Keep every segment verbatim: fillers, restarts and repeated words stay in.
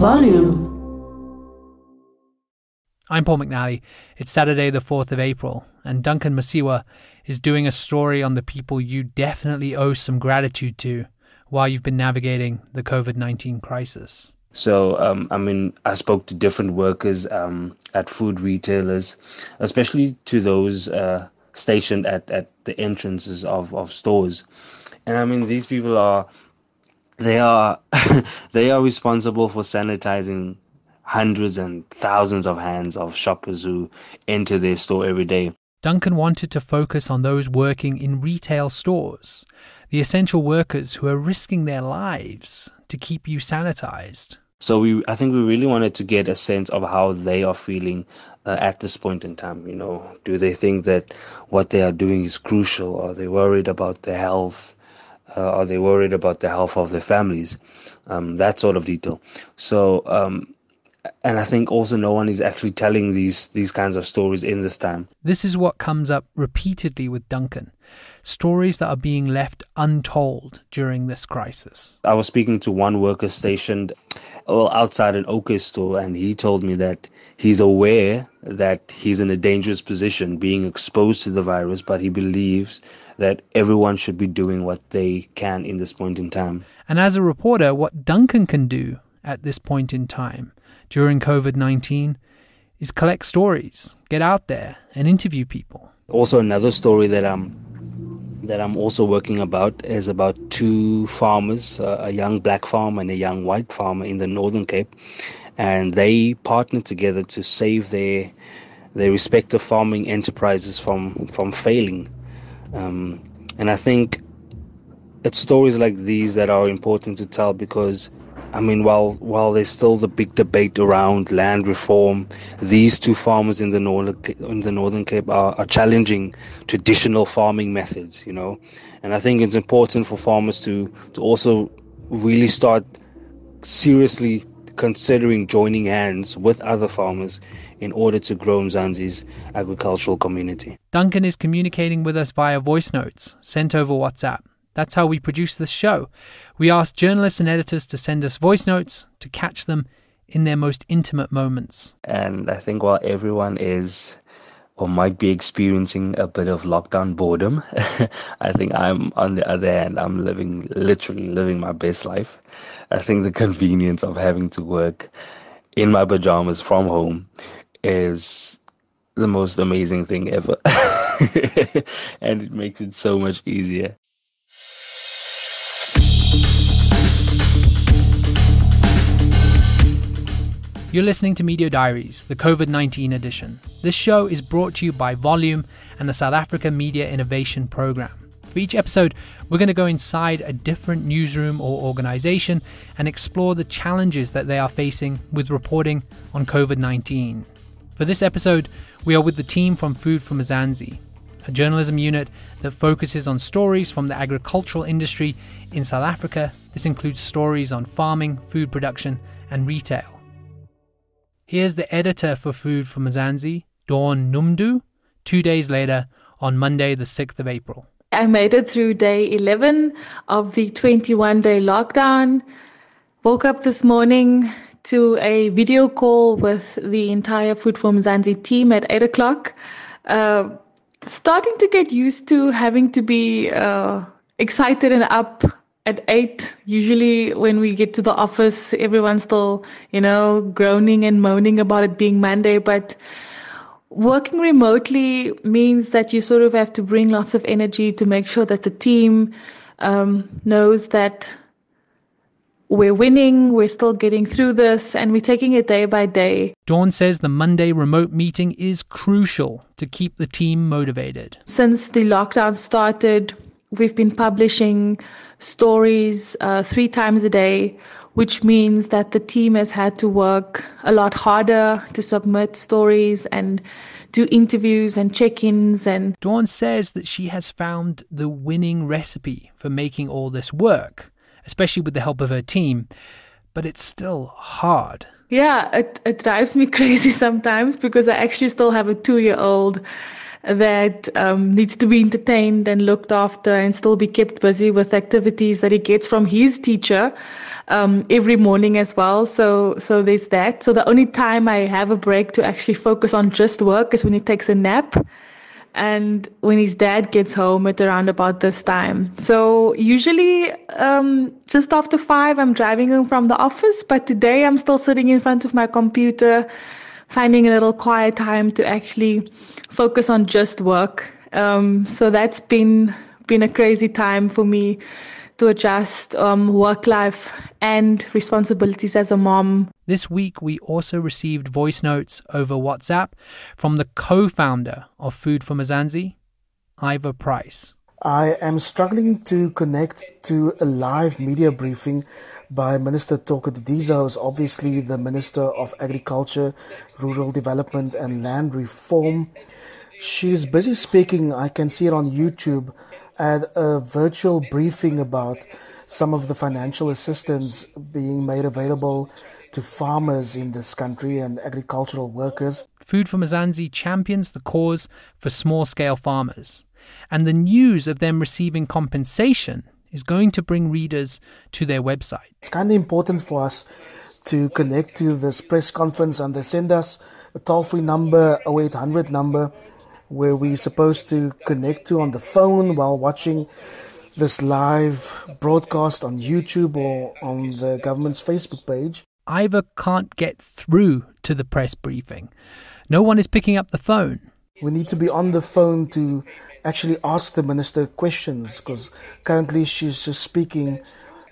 Volume. I'm Paul McNally. It's Saturday the fourth of April, and Duncan Masiwa is doing a story on the people you definitely owe some gratitude to while you've been navigating the COVID nineteen crisis. So, um, I mean, I spoke to different workers um, at food retailers, especially to those uh, stationed at, at the entrances of, of stores. And I mean, these people are, they are, they are responsible for sanitizing hundreds and thousands of hands of shoppers who enter their store every day. Duncan wanted to focus on those working in retail stores, the essential workers who are risking their lives to keep you sanitized. So we, I think we really wanted to get a sense of how they are feeling uh, at this point in time. You know, do they think that what they are doing is crucial? Are they worried about their health? Uh, are they worried about the health of their families? Um, that sort of detail. So, um, And I think also no one is actually telling these these kinds of stories in this time. This is what comes up repeatedly with Duncan. Stories that are being left untold during this crisis. I was speaking to one worker stationed well, outside an OK store, and he told me that he's aware that he's in a dangerous position being exposed to the virus, but he believes that everyone should be doing what they can in this point in time. And as a reporter, what Duncan can do at this point in time during COVID nineteen is collect stories, get out there and interview people. Also, another story that I'm that I'm also working about is about two farmers, uh, a young black farmer and a young white farmer in the Northern Cape, and they partnered together to save their their respective farming enterprises from from failing. Um, and I think it's stories like these that are important to tell because, I mean, while while there's still the big debate around land reform, these two farmers in the northern in the Northern Cape are, are challenging traditional farming methods, you know, and I think it's important for farmers to to also really start seriously considering joining hands with other farmers in order to grow Mzansi's agricultural community. Duncan is communicating with us via voice notes sent over WhatsApp. That's how we produce this show. We ask journalists and editors to send us voice notes to catch them in their most intimate moments. And I think while everyone is or might be experiencing a bit of lockdown boredom, I think I'm, on the other hand, I'm living, literally living my best life. I think the convenience of having to work in my pajamas from home is the most amazing thing ever. And it makes it so much easier. You're listening to Media Diaries, the COVID nineteen edition. This show is brought to you by Volume and the South Africa Media Innovation Program. For each episode, we're going to go inside a different newsroom or organization and explore the challenges that they are facing with reporting on COVID nineteen. For this episode, we are with the team from Food for Mzansi, a journalism unit that focuses on stories from the agricultural industry in South Africa. This includes stories on farming, food production, and retail. Here's the editor for Food for Mzansi, Dawn Numdu, two days later on Monday, the sixth of April. I made it through day eleven of the twenty-one day lockdown. Woke up this morning to a video call with the entire Food for Mzansi team at eight o'clock. Uh, starting to get used to having to be uh, excited and up at eight, usually when we get to the office, everyone's still, you know, groaning and moaning about it being Monday. But working remotely means that you sort of have to bring lots of energy to make sure that the team um, knows that we're winning, we're still getting through this, and we're taking it day by day. Dawn says the Monday remote meeting is crucial to keep the team motivated. Since the lockdown started, we've been publishing stories uh, three times a day, which means that the team has had to work a lot harder to submit stories and do interviews and check-ins. And Dawn says that she has found the winning recipe for making all this work, especially with the help of her team, but it's still hard. Yeah, it, it drives me crazy sometimes because I actually still have a two-year-old that um, needs to be entertained and looked after and still be kept busy with activities that he gets from his teacher um, every morning as well. So so there's that. So the only time I have a break to actually focus on just work is when he takes a nap and when his dad gets home at around about this time. So usually um, just after five, I'm driving home from the office, but today I'm still sitting in front of my computer, finding a little quiet time to actually focus on just work. Um, so that's been been a crazy time for me to adjust um, work life and responsibilities as a mom. This week, we also received voice notes over WhatsApp from the co-founder of Food for Mzansi, Ivor Price. I am struggling to connect to a live media briefing by Minister Thoko Didiza, who's obviously the Minister of Agriculture, Rural Development and Land Reform. She's busy speaking, I can see it on YouTube, at a virtual briefing about some of the financial assistance being made available to farmers in this country and agricultural workers. Food for Mzansi champions the cause for small-scale farmers, and the news of them receiving compensation is going to bring readers to their website. It's kind of important for us to connect to this press conference, and they send us a toll-free number, oh eight hundred number, where we're supposed to connect to on the phone while watching this live broadcast on YouTube or on the government's Facebook page. Ivor can't get through to the press briefing. No one is picking up the phone. We need to be on the phone to actually ask the minister questions, because currently she's just speaking,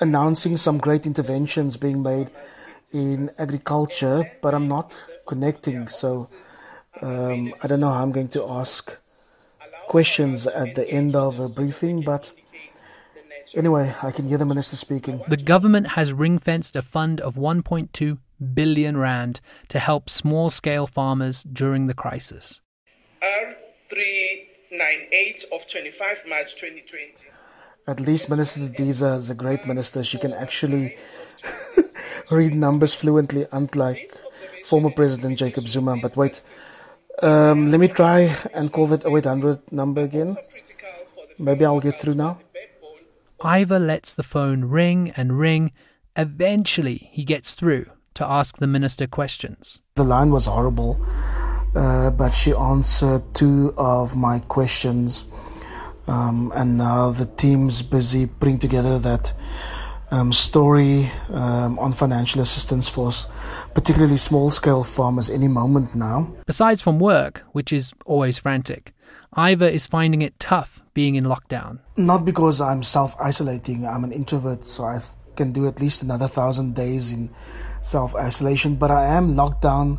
announcing some great interventions being made in agriculture, but I'm not connecting, so um, I don't know how I'm going to ask questions at the end of a briefing, but anyway, I can hear the minister speaking. The government has ring-fenced a fund of one point two billion rand to help small-scale farmers during the crisis. R three ninety-eight of twenty-fifth of March twenty twenty. At least Minister Didiza is a great minister. She can actually read numbers fluently, unlike former President Jacob Zuma. But wait, um, let me try and call that oh eight hundred number again. Maybe I'll get through now. Ivor lets the phone ring and ring. Eventually, he gets through to ask the minister questions. The line was horrible. Uh, but she answered two of my questions, um, and now the team's busy putting together that um, story um, on financial assistance for particularly small-scale farmers any moment now. Besides from work, which is always frantic, Ivor is finding it tough being in lockdown. Not because I'm self-isolating. I'm an introvert, so I can do at least another thousand days in self-isolation, but I am locked down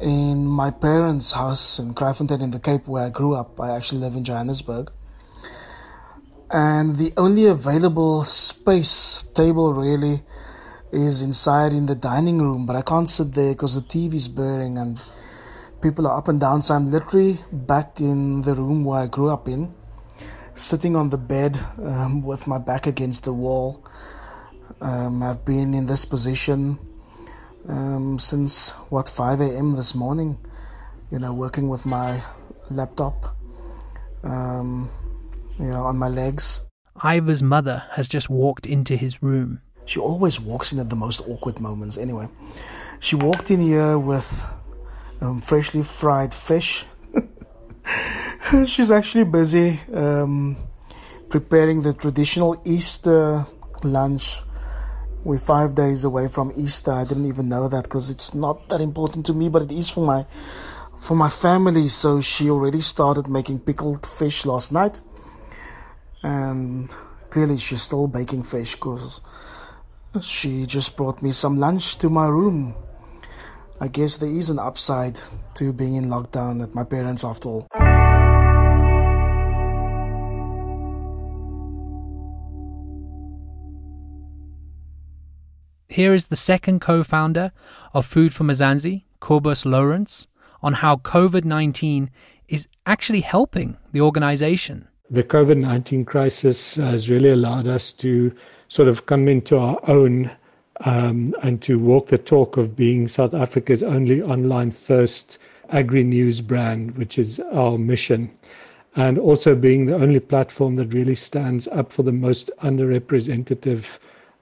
in my parents' house in Craffontein in the Cape, where I grew up. I actually live in Johannesburg. And the only available space, table really, is inside in the dining room. But I can't sit there because the T V's blaring and people are up and down. So I'm literally back in the room where I grew up in, sitting on the bed um, with my back against the wall. Um, I've been in this position Um, since what five a.m. this morning, you know, working with my laptop, um, you know, on my legs. Ivor's mother has just walked into his room. She always walks in at the most awkward moments. Anyway, she walked in here with um, freshly fried fish. She's actually busy um, preparing the traditional Easter lunch. We're five days away from Easter. I didn't even know that because it's not that important to me, but it is for my for my family. So she already started making pickled fish last night. And clearly she's still baking fish because she just brought me some lunch to my room. I guess there is an upside to being in lockdown at my parents' after all. Here is the second co-founder of Food for Mzansi, Kobus Lawrence, on how COVID nineteen is actually helping the organization. The COVID nineteen crisis has really allowed us to sort of come into our own um, and to walk the talk of being South Africa's only online first Agri News brand, which is our mission, and also being the only platform that really stands up for the most underrepresentative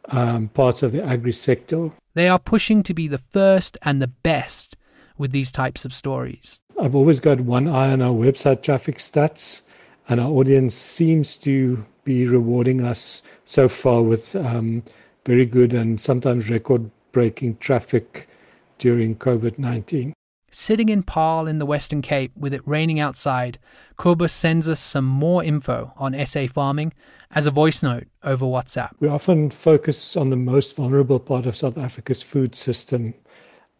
um, parts of the agri sector. They are pushing to be the first and the best with these types of stories. I've always got one eye on our website traffic stats, and our audience seems to be rewarding us so far with um, very good and sometimes record-breaking traffic during COVID nineteen. Sitting in Paarl in the Western Cape with it raining outside, Kobus sends us some more info on S A farming as a voice note over WhatsApp. We often focus on the most vulnerable part of South Africa's food system,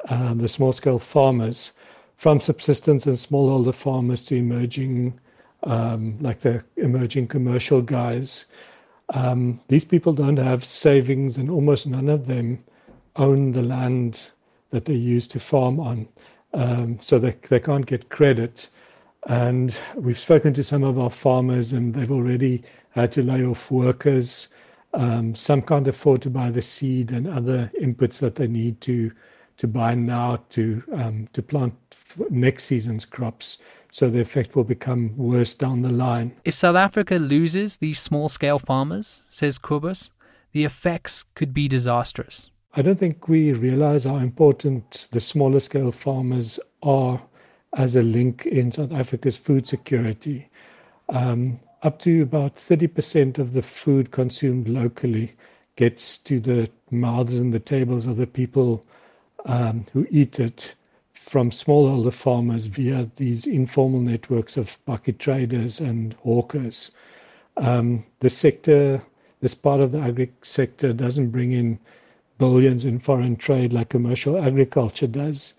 uh, the small-scale farmers, from subsistence and smallholder farmers to emerging, um, like the emerging commercial guys. Um, these people don't have savings, and almost none of them own the land that they use to farm on. Um, so they, they can't get credit. And we've spoken to some of our farmers, and they've already had to lay off workers. Um, some can't afford to buy the seed and other inputs that they need to to buy now to um, to plant next season's crops. So the effect will become worse down the line. If South Africa loses these small-scale farmers, says Kobus, the effects could be disastrous. I don't think we realize how important the smaller scale farmers are as a link in South Africa's food security. Um, up to about thirty percent of the food consumed locally gets to the mouths and the tables of the people um, who eat it, from smallholder farmers via these informal networks of bucket traders and hawkers. Um, the sector, this part of the agri sector, doesn't bring in billions in foreign trade like commercial agriculture does,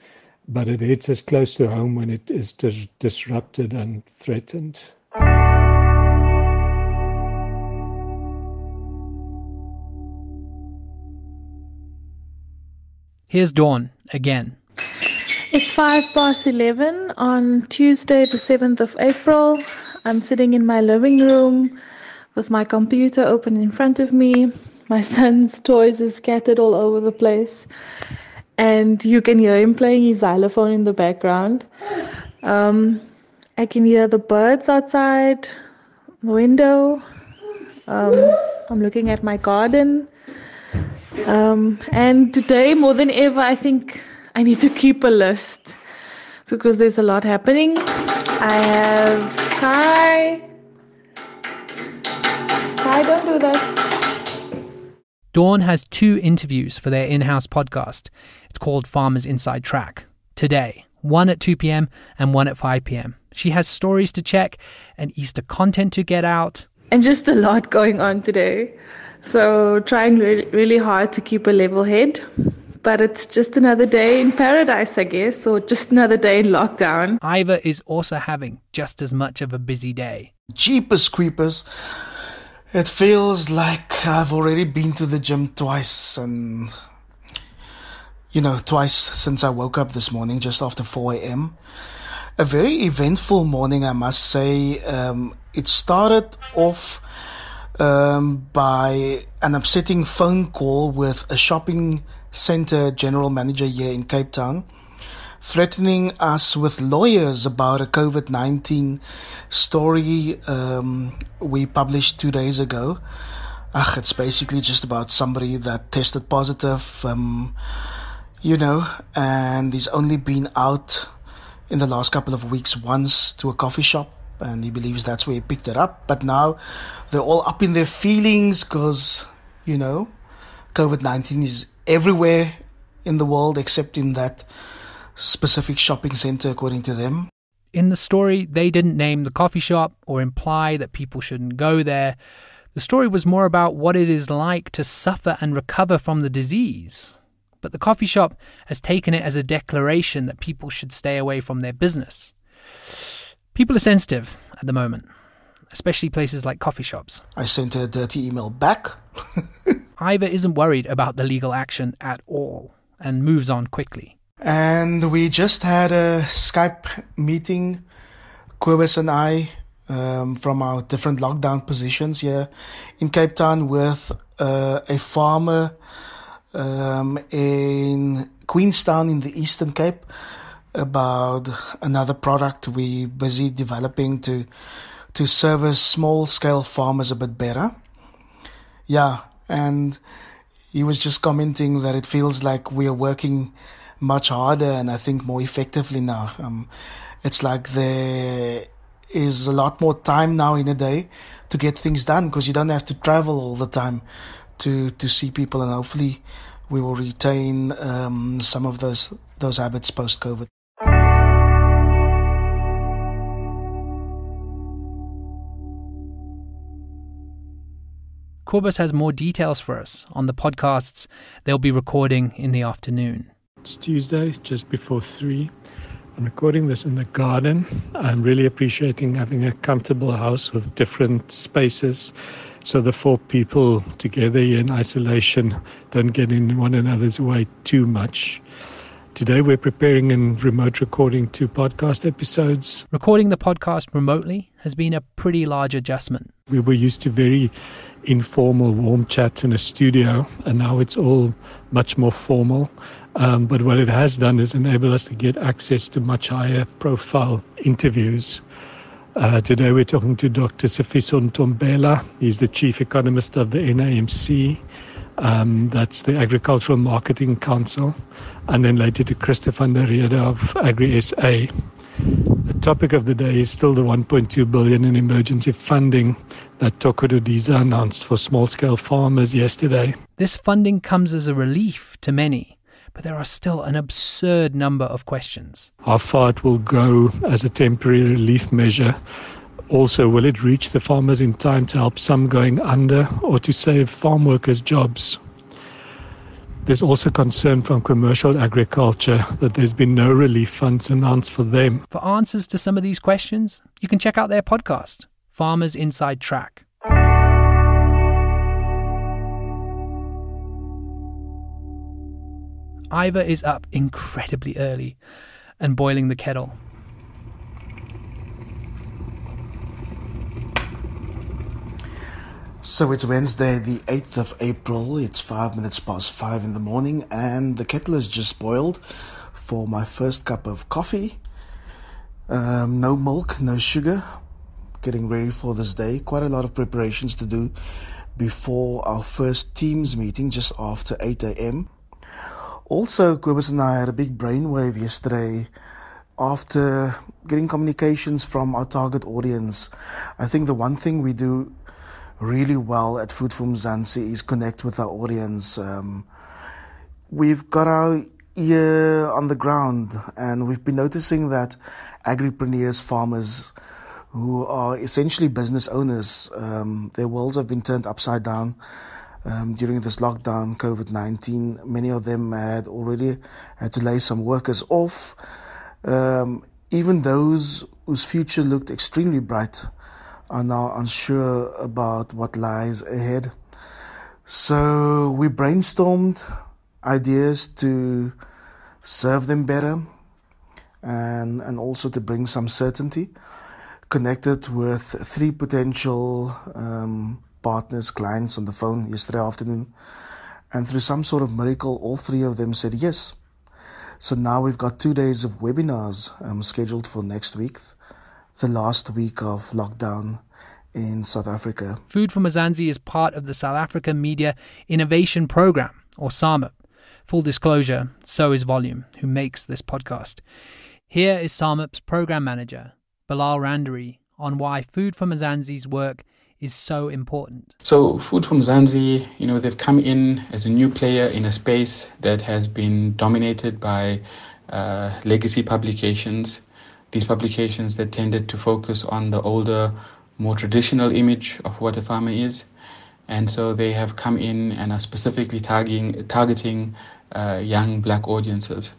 but it hits us close to home when it is dis- disrupted and threatened. Here's Dawn again. It's five past eleven on Tuesday, the seventh of April. I'm sitting in my living room with my computer open in front of me. My son's toys are scattered all over the place, and you can hear him playing his xylophone in the background. Um, I can hear the birds outside the window. Um, I'm looking at my garden. Um, and today, more than ever, I think I need to keep a list because there's a lot happening. I have... Hi! Hi, don't do that. Dawn has two interviews for their in-house podcast. It's called Farmers Inside Track. Today, one at two p.m. and one at five p.m. She has stories to check and Easter content to get out. And just a lot going on today. So trying re- really hard to keep a level head. But it's just another day in paradise, I guess, or just another day in lockdown. Ivor is also having just as much of a busy day. Jeepers creepers. It feels like I've already been to the gym twice, and, you know, twice since I woke up this morning, just after four a.m. A very eventful morning, I must say. Um, it started off um, by an upsetting phone call with a shopping centre general manager here in Cape Town, threatening us with lawyers about a COVID nineteen story um, we published two days ago. Ugh, it's basically just about somebody that tested positive, um, you know, and he's only been out in the last couple of weeks once to a coffee shop, and he believes that's where he picked it up. But now they're all up in their feelings because, you know, COVID nineteen is everywhere in the world except in that specific shopping centre, according to them. In the story, they didn't name the coffee shop or imply that people shouldn't go there. The story was more about what it is like to suffer and recover from the disease. But the coffee shop has taken it as a declaration that people should stay away from their business. People are sensitive at the moment, especially places like coffee shops. I sent a dirty email back. Ivor isn't worried about the legal action at all and moves on quickly. And we just had a Skype meeting, Kobus and I, um, from our different lockdown positions here in Cape Town with uh, a farmer um, in Queenstown in the Eastern Cape about another product we're busy developing to to service small-scale farmers a bit better. Yeah, and he was just commenting that it feels like we are working much harder and I think more effectively now. Um, it's like there is a lot more time now in a day to get things done because you don't have to travel all the time to, to see people, and hopefully we will retain um, some of those those habits post-COVID. Kobus has more details for us on the podcasts they'll be recording in the afternoon. It's Tuesday, just before three. I'm recording this in the garden. I'm really appreciating having a comfortable house with different spaces, so the four people together in isolation don't get in one another's way too much. Today we're preparing and remote recording two podcast episodes. Recording the podcast remotely has been a pretty large adjustment. We were used to very informal warm chats in a studio, and now it's all much more formal, um, but what it has done is enable us to get access to much higher profile interviews. Uh, today we're talking to Doctor Safiso Ntombela. He's the chief economist of the N A M C, um, that's the Agricultural Marketing Council, and then later to Christopher Ndariada of Agri S A. The topic of the day is still the one point two billion dollars in emergency funding that Thoko Didiza announced for small-scale farmers yesterday. This funding comes as a relief to many, but there are still an absurd number of questions. How far it will go as a temporary relief measure. Also, will it reach the farmers in time to help some going under or to save farm workers' jobs? There's also concern from commercial agriculture that there's been no relief funds announced for them. For answers to some of these questions, you can check out their podcast, Farmers Inside Track. Ivor is up incredibly early and boiling the kettle. So it's Wednesday, the eighth of April. It's five minutes past five in the morning, and the kettle is just boiled for my first cup of coffee. Um, no milk, no sugar. Getting ready for this day. Quite a lot of preparations to do before our first Teams meeting just after eight a.m. Also, Kobus and I had a big brainwave yesterday after getting communications from our target audience. I think the one thing we do really well at Food for Mzansi is connect with our audience. Um, we've got our ear on the ground, and we've been noticing that agripreneurs, farmers who are essentially business owners, um, their worlds have been turned upside down um, during this lockdown, COVID nineteen. Many of them had already had to lay some workers off. Um, even those whose future looked extremely bright are now unsure about what lies ahead. So we brainstormed ideas to serve them better and, and also to bring some certainty. Connected with three potential um, partners, clients on the phone yesterday afternoon. And through some sort of miracle, all three of them said yes. So now we've got two days of webinars um, scheduled for next week, the last week of lockdown in South Africa. Food for Mzansi is part of the South Africa Media Innovation Program, or SAMAP. Full disclosure, so is Volume, who makes this podcast. Here is SAMAP's program manager, Bilal Randri, on why Food for Mzansi's work is so important. So Food for Mzansi, you know, they've come in as a new player in a space that has been dominated by uh, legacy publications. These publications that tended to focus on the older, more traditional image of what a farmer is. And so they have come in and are specifically targeting, targeting uh, young black audiences.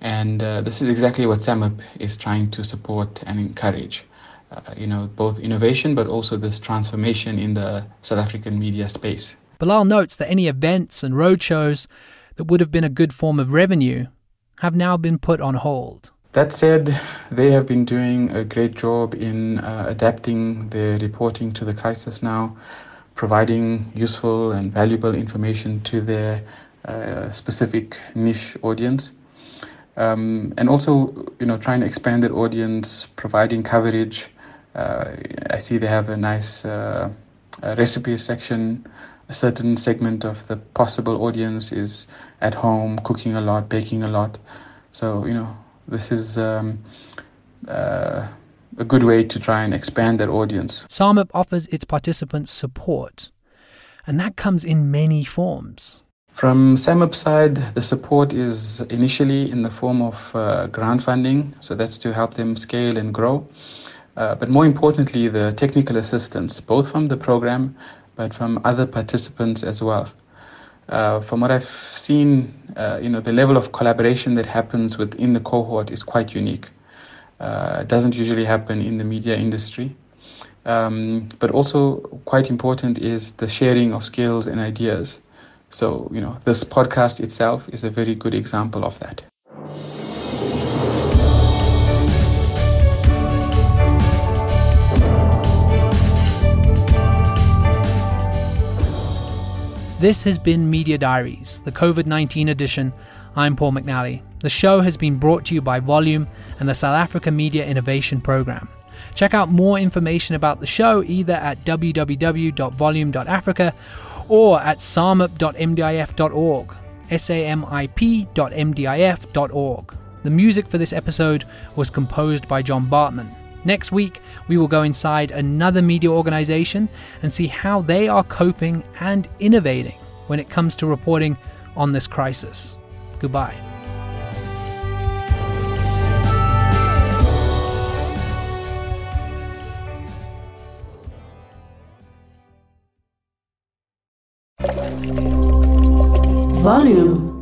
And uh, this is exactly what SAMAP is trying to support and encourage, uh, you know, both innovation, but also this transformation in the South African media space. Bilal notes that any events and roadshows that would have been a good form of revenue have now been put on hold. That said, they have been doing a great job in uh, adapting their reporting to the crisis now, providing useful and valuable information to their uh, specific niche audience. um, and also, you know, trying to expand their audience, providing coverage. Uh, I see they have a nice uh, a recipe section. A certain segment of the possible audience is at home, cooking a lot, baking a lot. So, you know, this is um, uh, a good way to try and expand their audience. SAMAP offers its participants support, and that comes in many forms. From SAMAP's side, the support is initially in the form of uh, grant funding, so that's to help them scale and grow. Uh, but more importantly, the technical assistance, both from the program but from other participants as well. Uh, from what I've seen, uh, you know, the level of collaboration that happens within the cohort is quite unique. Uh, it doesn't usually happen in the media industry. Um, but also quite important is the sharing of skills and ideas. So, you know, this podcast itself is a very good example of that. This has been Media Diaries, the COVID nineteen edition. I'm Paul McNally. The show has been brought to you by Volume and the South Africa Media Innovation Program. Check out more information about the show either at w w w dot volume dot africa or at samap dot m d i f dot org, S A M I P dot m d i f dot org. The music for this episode was composed by John Bartman. Next week, we will go inside another media organization and see how they are coping and innovating when it comes to reporting on this crisis. Goodbye. Volume.